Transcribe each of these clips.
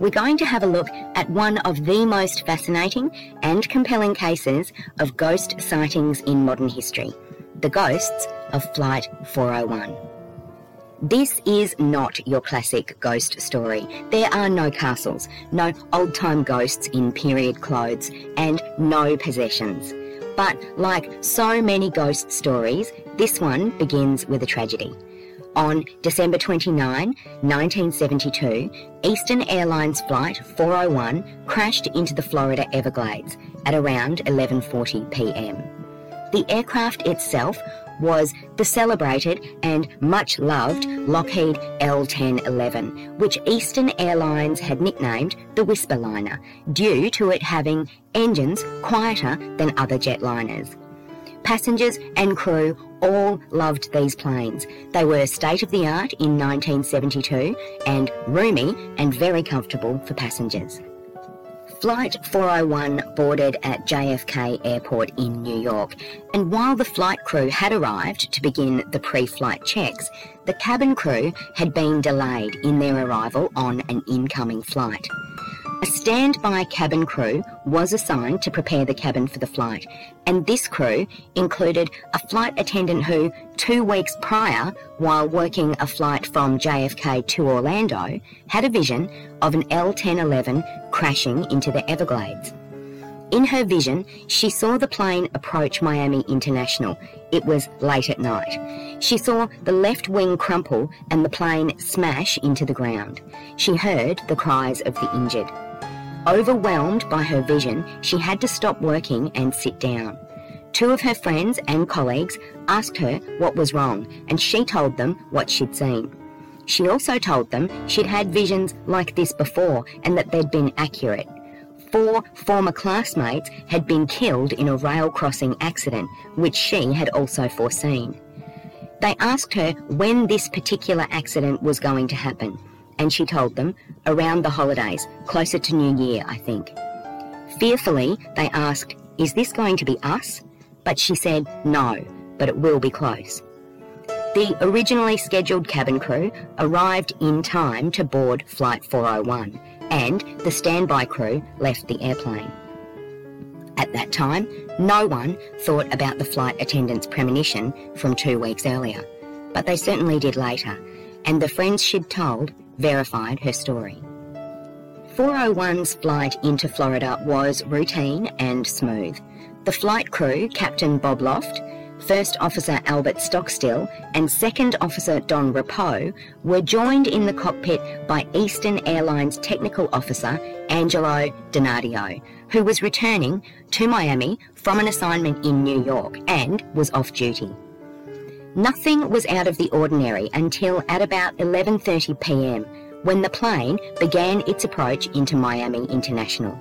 we're going to have a look at one of the most fascinating and compelling cases of ghost sightings in modern history, the ghosts of Flight 401. This is not your classic ghost story. There are no castles, no old-time ghosts in period clothes, and no possessions. But like so many ghost stories, this one begins with a tragedy. On December 29, 1972, Eastern Airlines Flight 401 crashed into the Florida Everglades at around 11:40 p.m. The aircraft itself was the celebrated and much-loved Lockheed L-1011, which Eastern Airlines had nicknamed the Whisper Liner, due to it having engines quieter than other jetliners. Passengers and crew all loved these planes. They were state-of-the-art in 1972 and roomy and very comfortable for passengers. Flight 401 boarded at JFK Airport in New York, and while the flight crew had arrived to begin the pre-flight checks, the cabin crew had been delayed in their arrival on an incoming flight. A standby cabin crew was assigned to prepare the cabin for the flight, and this crew included a flight attendant who, 2 weeks prior, while working a flight from JFK to Orlando, had a vision of an L-1011 crashing into the Everglades. In her vision, she saw the plane approach Miami International. It was late at night. She saw the left wing crumple and the plane smash into the ground. She heard the cries of the injured. Overwhelmed by her vision, she had to stop working and sit down. Two of her friends and colleagues asked her what was wrong, and she told them what she'd seen. She also told them she'd had visions like this before and that they'd been accurate. 4 former classmates had been killed in a rail crossing accident, which she had also foreseen. They asked her when this particular accident was going to happen, and she told them, around the holidays, closer to New Year, I think. Fearfully, they asked, "Is this going to be us?" But she said, "No, but it will be close." The originally scheduled cabin crew arrived in time to board Flight 401, and the standby crew left the airplane. At that time, no one thought about the flight attendant's premonition from 2 weeks earlier, but they certainly did later, and the friends she'd told verified her story. 401's flight into Florida was routine and smooth. The flight crew, Captain Bob Loft, First Officer Albert Stockstill and Second Officer Don Repo, were joined in the cockpit by Eastern Airlines Technical Officer Angelo Donadio, who was returning to Miami from an assignment in New York and was off duty. Nothing was out of the ordinary until at about 11:30 p.m. when the plane began its approach into Miami International.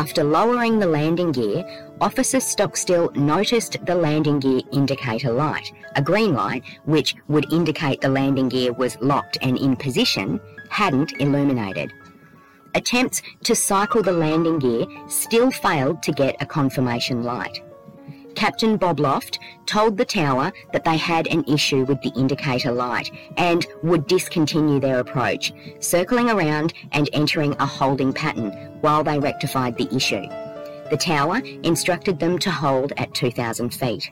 After lowering the landing gear, Officer Stockstill noticed the landing gear indicator light, a green light, which would indicate the landing gear was locked and in position, hadn't illuminated. Attempts to cycle the landing gear still failed to get a confirmation light. Captain Bob Loft told the tower that they had an issue with the indicator light and would discontinue their approach, circling around and entering a holding pattern while they rectified the issue. The tower instructed them to hold at 2,000 feet.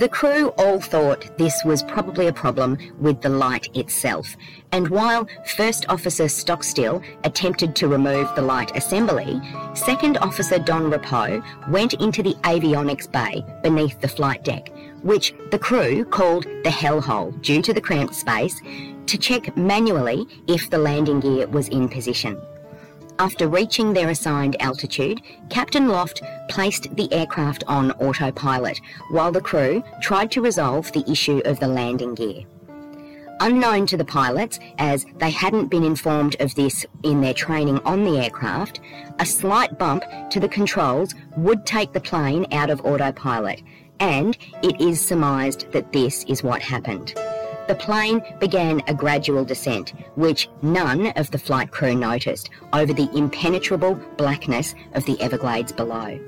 The crew all thought this was probably a problem with the light itself, and while First Officer Stockstill attempted to remove the light assembly, Second Officer Don Repo went into the avionics bay beneath the flight deck, which the crew called the hellhole due to the cramped space, to check manually if the landing gear was in position. After reaching their assigned altitude, Captain Loft placed the aircraft on autopilot while the crew tried to resolve the issue of the landing gear. Unknown to the pilots, as they hadn't been informed of this in their training on the aircraft, a slight bump to the controls would take the plane out of autopilot, and it is surmised that this is what happened. The plane began a gradual descent, which none of the flight crew noticed, over the impenetrable blackness of the Everglades below.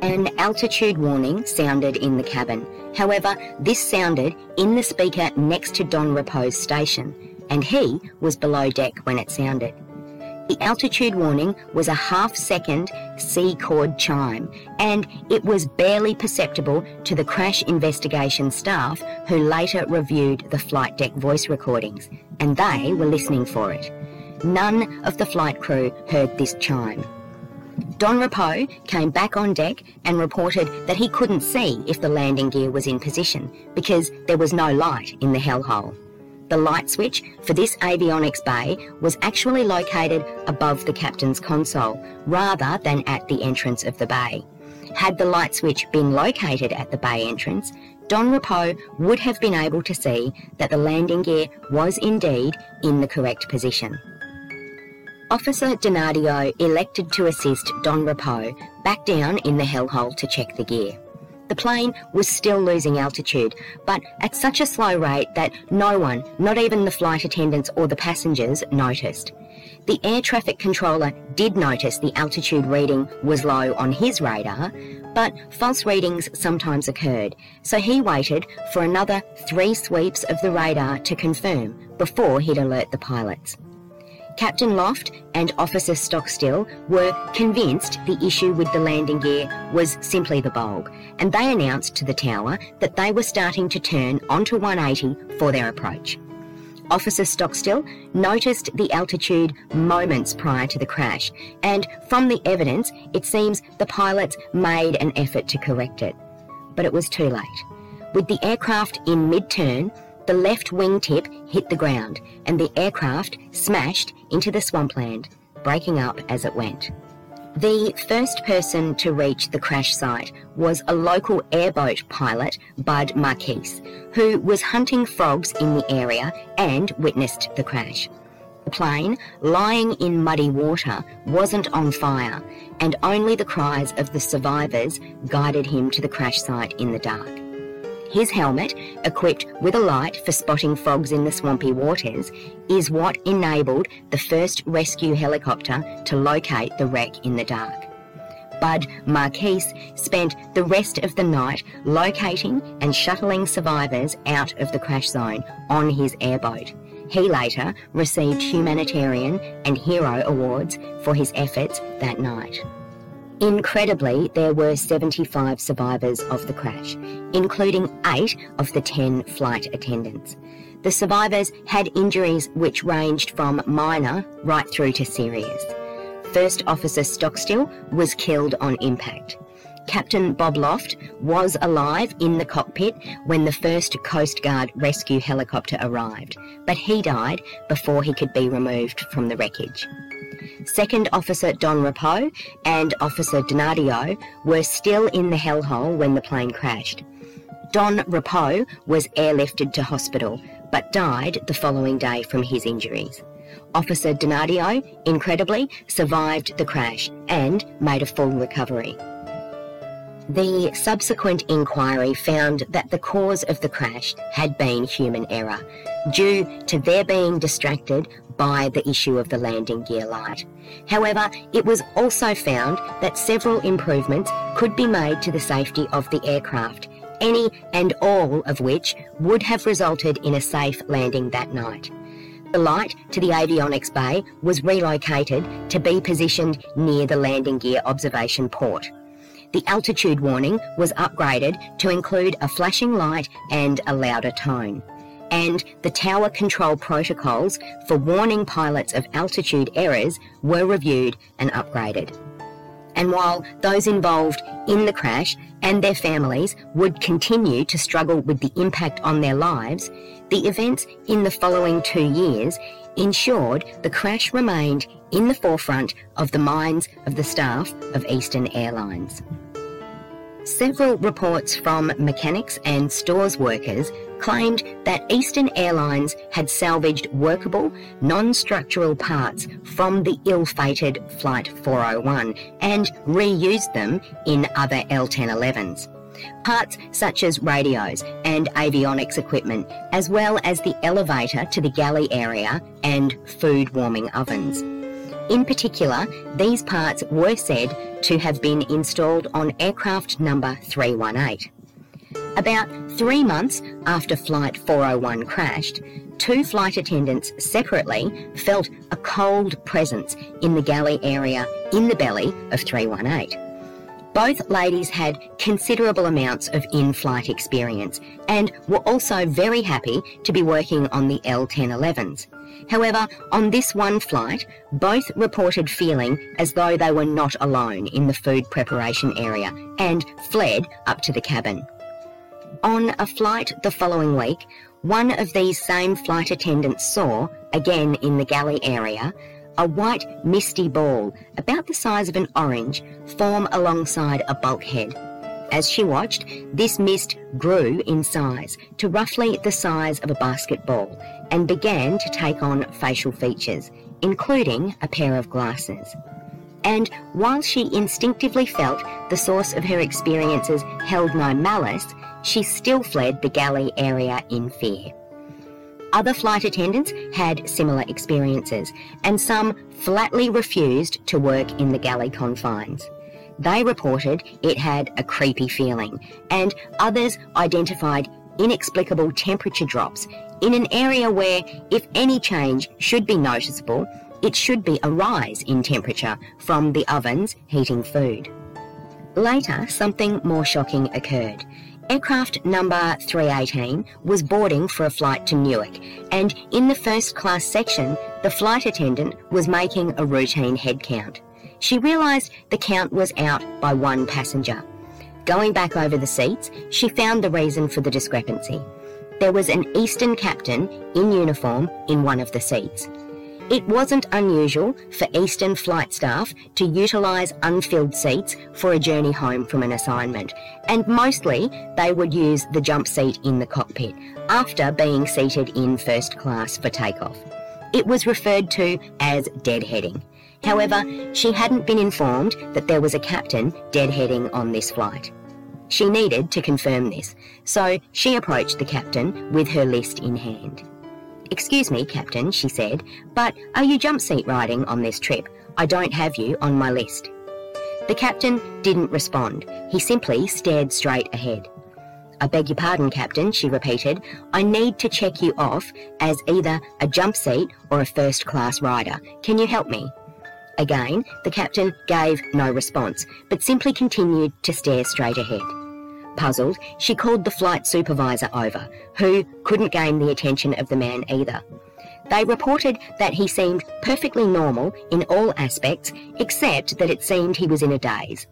An altitude warning sounded in the cabin. However, this sounded in the speaker next to Don Repo's station, and he was below deck when it sounded. The altitude warning was a half-second C-chord chime, and it was barely perceptible to the crash investigation staff who later reviewed the flight deck voice recordings, and they were listening for it. None of the flight crew heard this chime. Don Repo came back on deck and reported that he couldn't see if the landing gear was in position because there was no light in the hellhole. The light switch for this avionics bay was actually located above the captain's console rather than at the entrance of the bay. Had the light switch been located at the bay entrance, Don Repo would have been able to see that the landing gear was indeed in the correct position. Officer Donadio elected to assist Don Repo back down in the hellhole to check the gear. The plane was still losing altitude, but at such a slow rate that no one, not even the flight attendants or the passengers, noticed. The air traffic controller did notice the altitude reading was low on his radar, but false readings sometimes occurred, so he waited for another 3 sweeps of the radar to confirm before he'd alert the pilots. Captain Loft and Officer Stockstill were convinced the issue with the landing gear was simply the bulge, and they announced to the tower that they were starting to turn onto 180 for their approach. Officer Stockstill noticed the altitude moments prior to the crash, and from the evidence, it seems the pilots made an effort to correct it. But it was too late. With the aircraft in mid-turn, the left wingtip hit the ground and the aircraft smashed into the swampland, breaking up as it went. The first person to reach the crash site was a local airboat pilot, Bud Marquis, who was hunting frogs in the area and witnessed the crash. The plane, lying in muddy water, wasn't on fire, and only the cries of the survivors guided him to the crash site in the dark. His helmet, equipped with a light for spotting frogs in the swampy waters, is what enabled the first rescue helicopter to locate the wreck in the dark. Bud Marquis spent the rest of the night locating and shuttling survivors out of the crash zone on his airboat. He later received humanitarian and hero awards for his efforts that night. Incredibly, there were 75 survivors of the crash, including 8 of the 10 flight attendants. The survivors had injuries which ranged from minor right through to serious. First Officer Stockstill was killed on impact. Captain Bob Loft was alive in the cockpit when the first Coast Guard rescue helicopter arrived, but he died before he could be removed from the wreckage. Second Officer Don Repo and Officer Donadio were still in the hellhole when the plane crashed. Don Repo was airlifted to hospital, but died the following day from his injuries. Officer Donadio, incredibly, survived the crash and made a full recovery. The subsequent inquiry found that the cause of the crash had been human error, due to their being distracted by the issue of the landing gear light. However, it was also found that several improvements could be made to the safety of the aircraft, any and all of which would have resulted in a safe landing that night. The light to the avionics bay was relocated to be positioned near the landing gear observation port. The altitude warning was upgraded to include a flashing light and a louder tone. And the tower control protocols for warning pilots of altitude errors were reviewed and upgraded. And while those involved in the crash and their families would continue to struggle with the impact on their lives, the events in the following 2 years ensured the crash remained in the forefront of the minds of the staff of Eastern Airlines. Several reports from mechanics and stores workers claimed that Eastern Airlines had salvaged workable, non-structural parts from the ill-fated Flight 401 and reused them in other L-1011s. Parts such as radios and avionics equipment, as well as the elevator to the galley area and food warming ovens. In particular, these parts were said to have been installed on aircraft number 318. About 3 months after Flight 401 crashed, 2 flight attendants separately felt a cold presence in the galley area in the belly of 318. Both ladies had considerable amounts of in-flight experience and were also very happy to be working on the L-1011s. However, on this one flight, both reported feeling as though they were not alone in the food preparation area and fled up to the cabin. On a flight the following week, one of these same flight attendants saw, again in the galley area, a white misty ball about the size of an orange form alongside a bulkhead. As she watched, this mist grew in size to roughly the size of a basketball and began to take on facial features, including a pair of glasses. And while she instinctively felt the source of her experiences held no malice, she still fled the galley area in fear. Other flight attendants had similar experiences, and some flatly refused to work in the galley confines. They reported it had a creepy feeling, and others identified inexplicable temperature drops in an area where, if any change should be noticeable, it should be a rise in temperature from the ovens heating food. Later, something more shocking occurred. Aircraft number 318 was boarding for a flight to Newark, and in the first class section, the flight attendant was making a routine head count. She realised the count was out by 1 passenger. Going back over the seats, she found the reason for the discrepancy. There was an Eastern captain in uniform in one of the seats. It wasn't unusual for Eastern flight staff to utilise unfilled seats for a journey home from an assignment, and mostly they would use the jump seat in the cockpit after being seated in first class for takeoff. It was referred to as deadheading. However, she hadn't been informed that there was a captain deadheading on this flight. She needed to confirm this, so she approached the captain with her list in hand. "Excuse me, Captain," she said, "but are you jump seat riding on this trip? I don't have you on my list." The captain didn't respond. He simply stared straight ahead. "I beg your pardon, Captain," she repeated. "I need to check you off as either a jump seat or a first-class rider. Can you help me?" Again, the captain gave no response, but simply continued to stare straight ahead. Puzzled, she called the flight supervisor over, who couldn't gain the attention of the man either. They reported that he seemed perfectly normal in all aspects, except that it seemed he was in a daze.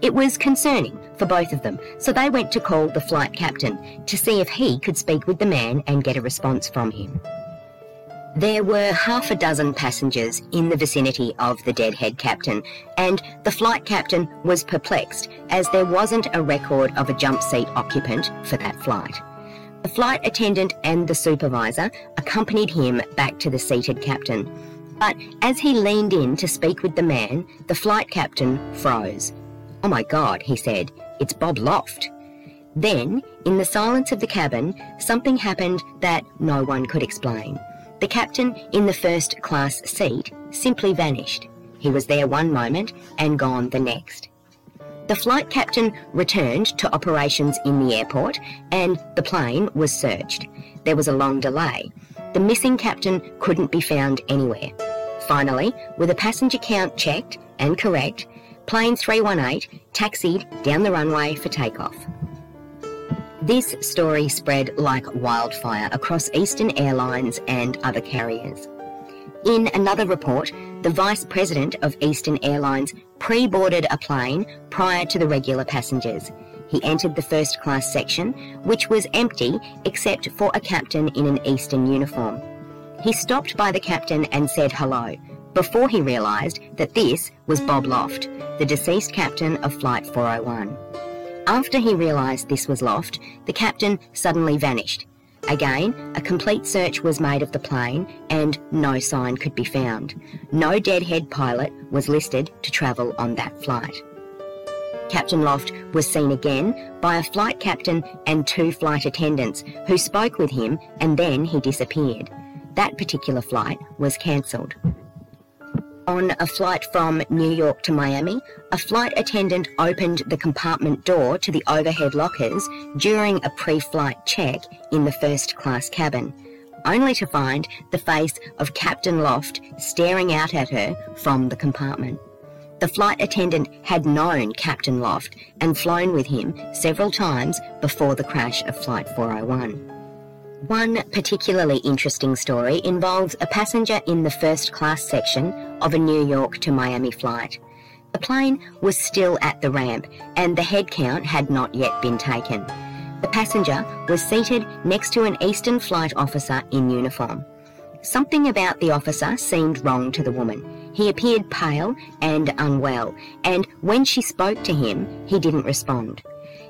It was concerning for both of them, so they went to call the flight captain to see if he could speak with the man and get a response from him. There were half a dozen passengers in the vicinity of the deadhead captain, and the flight captain was perplexed as there wasn't a record of a jump seat occupant for that flight. The flight attendant and the supervisor accompanied him back to the seated captain, but as he leaned in to speak with the man, the flight captain froze. "Oh my God," he said, "it's Bob Loft." Then, in the silence of the cabin, something happened that no one could explain. The captain in the first class seat simply vanished. He was there one moment and gone the next. The flight captain returned to operations in the airport and the plane was searched. There was a long delay. The missing captain couldn't be found anywhere. Finally, with a passenger count checked and correct, plane 318 taxied down the runway for takeoff. This story spread like wildfire across Eastern Airlines and other carriers. In another report, the vice president of Eastern Airlines pre-boarded a plane prior to the regular passengers. He entered the first class section, which was empty except for a captain in an Eastern uniform. He stopped by the captain and said hello, before he realised that this was Bob Loft, the deceased captain of Flight 401. After he realised this was Loft, the captain suddenly vanished. Again, a complete search was made of the plane and no sign could be found. No deadhead pilot was listed to travel on that flight. Captain Loft was seen again by a flight captain and 2 flight attendants who spoke with him, and then he disappeared. That particular flight was cancelled. On a flight from New York to Miami, a flight attendant opened the compartment door to the overhead lockers during a pre-flight check in the first class cabin, only to find the face of Captain Loft staring out at her from the compartment. The flight attendant had known Captain Loft and flown with him several times before the crash of Flight 401. One particularly interesting story involves a passenger in the first class section of a New York to Miami flight. The plane was still at the ramp and the head count had not yet been taken. The passenger was seated next to an Eastern flight officer in uniform. Something about the officer seemed wrong to the woman. He appeared pale and unwell, and when she spoke to him, he didn't respond.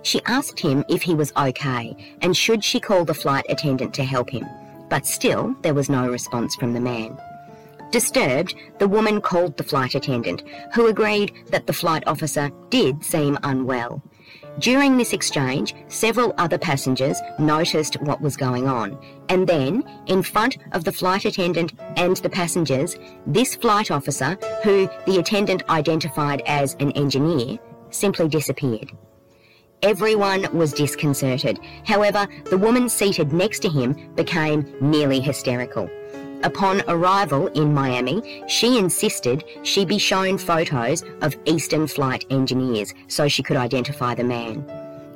She asked him if he was okay and should she call the flight attendant to help him, but still there was no response from the man. Disturbed, the woman called the flight attendant, who agreed that the flight officer did seem unwell. During this exchange, several other passengers noticed what was going on, and then, in front of the flight attendant and the passengers, this flight officer, who the attendant identified as an engineer, simply disappeared. Everyone was disconcerted. However, the woman seated next to him became nearly hysterical. Upon arrival in Miami, she insisted she be shown photos of Eastern flight engineers so she could identify the man.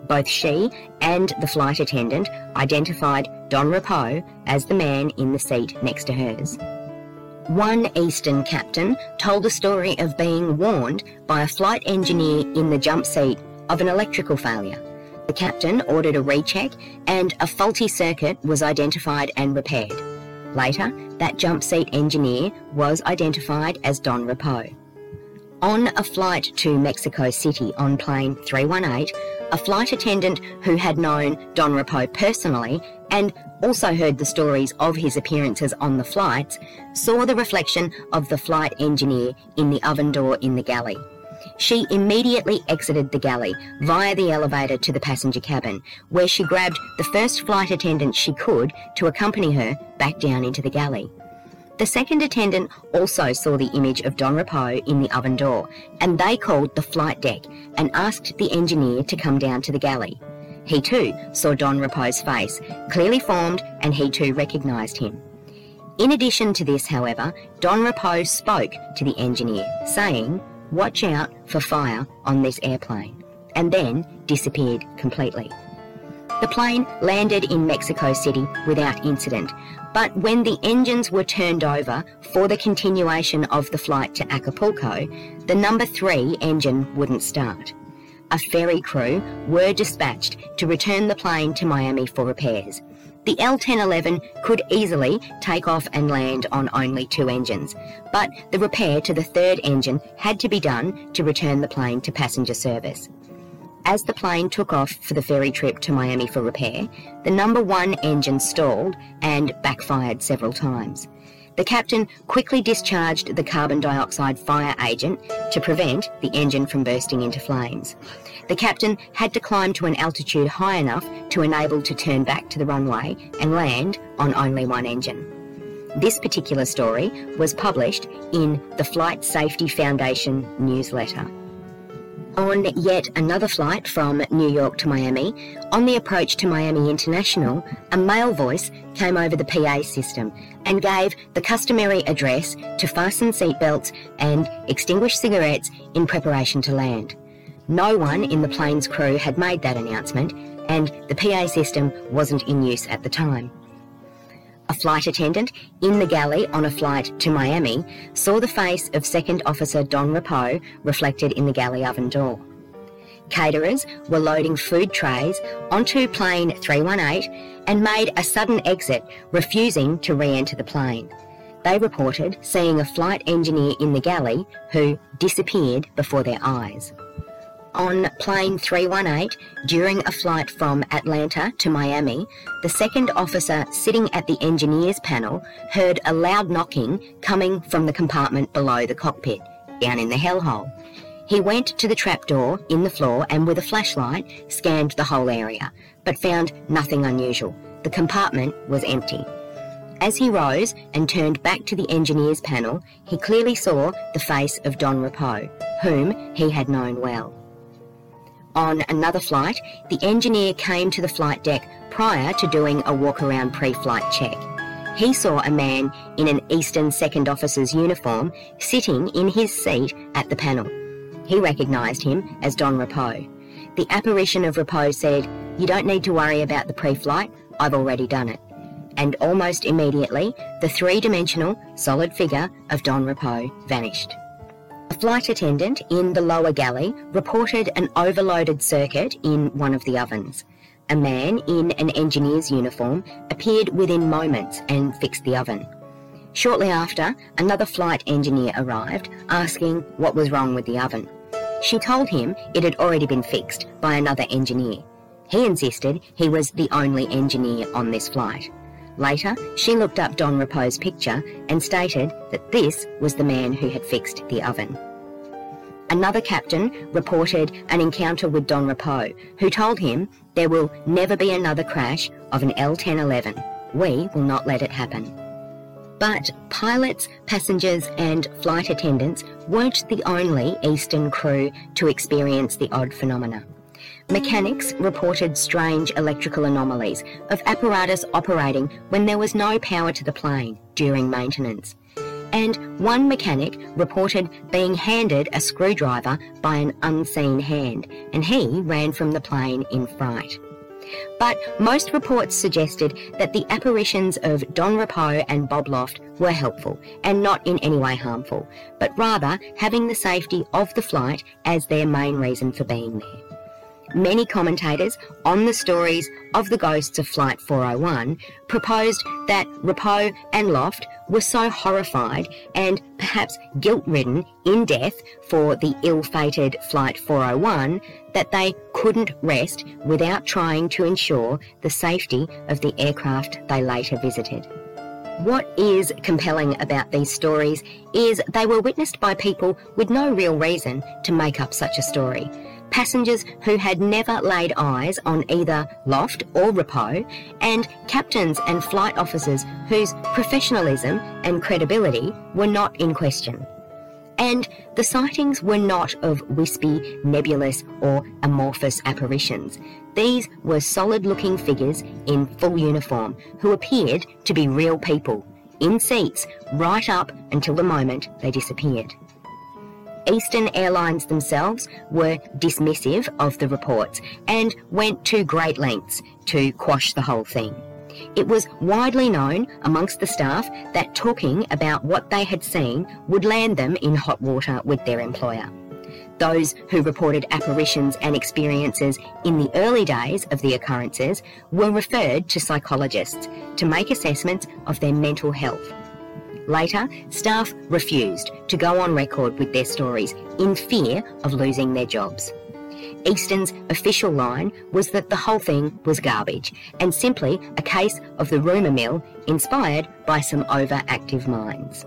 Both she and the flight attendant identified Don Repo as the man in the seat next to hers. One Eastern captain told a story of being warned by a flight engineer in the jump seat of an electrical failure. The captain ordered a recheck and a faulty circuit was identified and repaired. Later, that jump seat engineer was identified as Don Repo. On a flight to Mexico City on plane 318, a flight attendant who had known Don Repo personally and also heard the stories of his appearances on the flights saw the reflection of the flight engineer in the oven door in the galley. She immediately exited the galley via the elevator to the passenger cabin, where she grabbed the first flight attendant she could to accompany her back down into the galley. The second attendant also saw the image of Don Repo in the oven door, and they called the flight deck and asked the engineer to come down to the galley. He too saw Don Repo's face, clearly formed, and he too recognised him. In addition to this, however, Don Repo spoke to the engineer, saying, "Watch out for fire on this airplane," and then disappeared completely. The plane landed in Mexico City without incident, but when the engines were turned over for the continuation of the flight to Acapulco, the number 3 engine wouldn't start. A ferry crew were dispatched to return the plane to Miami for repairs. The L-1011 could easily take off and land on only 2 engines, but the repair to the 3rd engine had to be done to return the plane to passenger service. As the plane took off for the ferry trip to Miami for repair, the number 1 engine stalled and backfired several times. The captain quickly discharged the carbon dioxide fire agent to prevent the engine from bursting into flames. The captain had to climb to an altitude high enough to enable to turn back to the runway and land on only 1 engine. This particular story was published in the Flight Safety Foundation newsletter. On yet another flight from New York to Miami, on the approach to Miami International, a male voice came over the PA system and gave the customary address to fasten seatbelts and extinguish cigarettes in preparation to land. No one in the plane's crew had made that announcement, and the PA system wasn't in use at the time. A flight attendant in the galley on a flight to Miami saw the face of Second Officer Don Repo reflected in the galley oven door. Caterers were loading food trays onto plane 318 and made a sudden exit, refusing to re-enter the plane. They reported seeing a flight engineer in the galley who disappeared before their eyes. On plane 318, during a flight from Atlanta to Miami, the second officer sitting at the engineers panel heard a loud knocking coming from the compartment below the cockpit, down in the hellhole. He went to the trapdoor in the floor and with a flashlight scanned the whole area, but found nothing unusual. The compartment was empty. As he rose and turned back to the engineers panel, he clearly saw the face of Don Repo, whom he had known well. On another flight, the engineer came to the flight deck prior to doing a walk-around pre-flight check. He saw a man in an Eastern second officer's uniform sitting in his seat at the panel. He recognised him as Don Repo. The apparition of Repo said, "You don't need to worry about the pre-flight, I've already done it." And almost immediately, the three-dimensional, solid figure of Don Repo vanished. A flight attendant in the lower galley reported an overloaded circuit in one of the ovens. A man in an engineer's uniform appeared within moments and fixed the oven. Shortly after, another flight engineer arrived, asking what was wrong with the oven. She told him it had already been fixed by another engineer. He insisted he was the only engineer on this flight. Later, she looked up Don Repo's picture and stated that this was the man who had fixed the oven. Another captain reported an encounter with Don Repo, who told him, "There will never be another crash of an L-1011. We will not let it happen." But pilots, passengers and flight attendants weren't the only Eastern crew to experience the odd phenomena. Mechanics reported strange electrical anomalies of apparatus operating when there was no power to the plane during maintenance. And one mechanic reported being handed a screwdriver by an unseen hand, and he ran from the plane in fright. But most reports suggested that the apparitions of Don Repo and Bob Loft were helpful and not in any way harmful, but rather having the safety of the flight as their main reason for being there. Many commentators on the stories of the ghosts of Flight 401 proposed that Repo and Loft were so horrified and perhaps guilt-ridden in death for the ill-fated Flight 401 that they couldn't rest without trying to ensure the safety of the aircraft they later visited. What is compelling about these stories is they were witnessed by people with no real reason to make up such a story. Passengers who had never laid eyes on either Loft or Repo, and captains and flight officers whose professionalism and credibility were not in question. And the sightings were not of wispy, nebulous or amorphous apparitions. These were solid-looking figures in full uniform who appeared to be real people, in seats right up until the moment they disappeared. Eastern Airlines themselves were dismissive of the reports and went to great lengths to quash the whole thing. It was widely known amongst the staff that talking about what they had seen would land them in hot water with their employer. Those who reported apparitions and experiences in the early days of the occurrences were referred to psychologists to make assessments of their mental health. Later, staff refused to go on record with their stories in fear of losing their jobs. Eastern's official line was that the whole thing was garbage and simply a case of the rumour mill inspired by some overactive minds.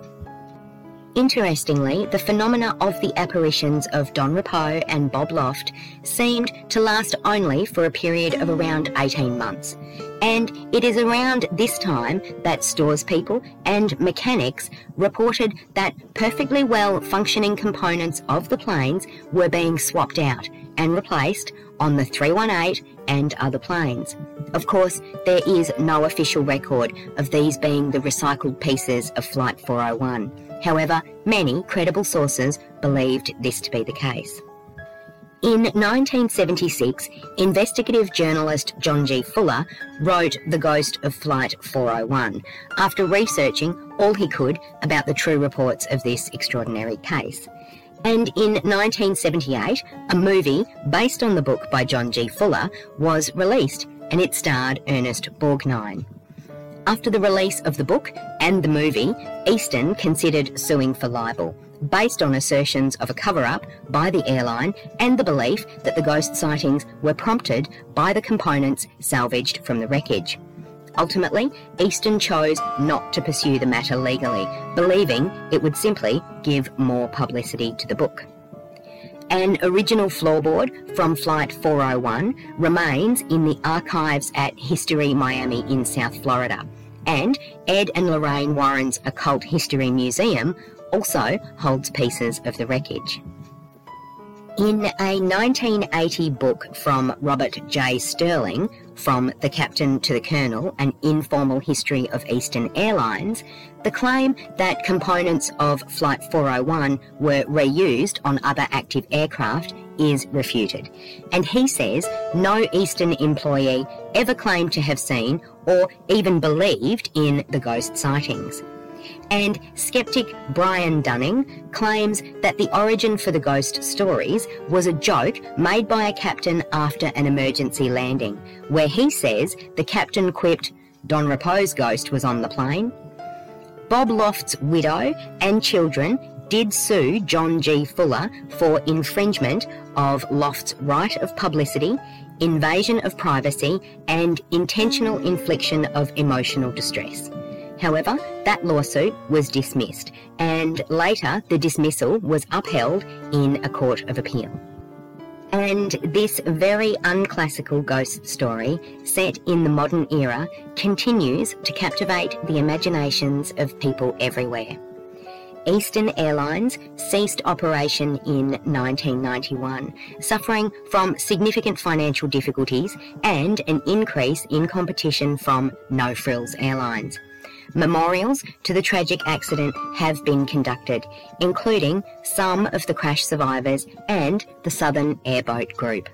Interestingly, the phenomena of the apparitions of Don Repo and Bob Loft seemed to last only for a period of around 18 months. And it is around this time that stores people and mechanics reported that perfectly well functioning components of the planes were being swapped out and replaced on the 318 and other planes. Of course, there is no official record of these being the recycled pieces of Flight 401. However, many credible sources believed this to be the case. In 1976, investigative journalist John G. Fuller wrote The Ghost of Flight 401 after researching all he could about the true reports of this extraordinary case. And in 1978, a movie based on the book by John G. Fuller was released, and it starred Ernest Borgnine. After the release of the book and the movie, Eastern considered suing for libel, based on assertions of a cover-up by the airline and the belief that the ghost sightings were prompted by the components salvaged from the wreckage. Ultimately, Eastern chose not to pursue the matter legally, believing it would simply give more publicity to the book. An original floorboard from Flight 401 remains in the archives at History Miami in South Florida, and Ed and Lorraine Warren's Occult History Museum also holds pieces of the wreckage. In a 1980 book from Robert J. Sterling, From the Captain to the Colonel, An Informal History of Eastern Airlines, the claim that components of Flight 401 were reused on other active aircraft is refuted, and he says no Eastern employee ever claimed to have seen or even believed in the ghost sightings. And skeptic Brian Dunning claims that the origin for the ghost stories was a joke made by a captain after an emergency landing, where he says the captain quipped, "Don Repo's ghost was on the plane." Bob Loft's widow and children did sue John G. Fuller for infringement of Loft's right of publicity, invasion of privacy, and intentional infliction of emotional distress. However, that lawsuit was dismissed, and later the dismissal was upheld in a court of appeal. And this very unclassical ghost story, set in the modern era, continues to captivate the imaginations of people everywhere. Eastern Airlines ceased operation in 1991, suffering from significant financial difficulties and an increase in competition from No Frills Airlines. Memorials to the tragic accident have been conducted, including some of the crash survivors and the Southern Airboat Group.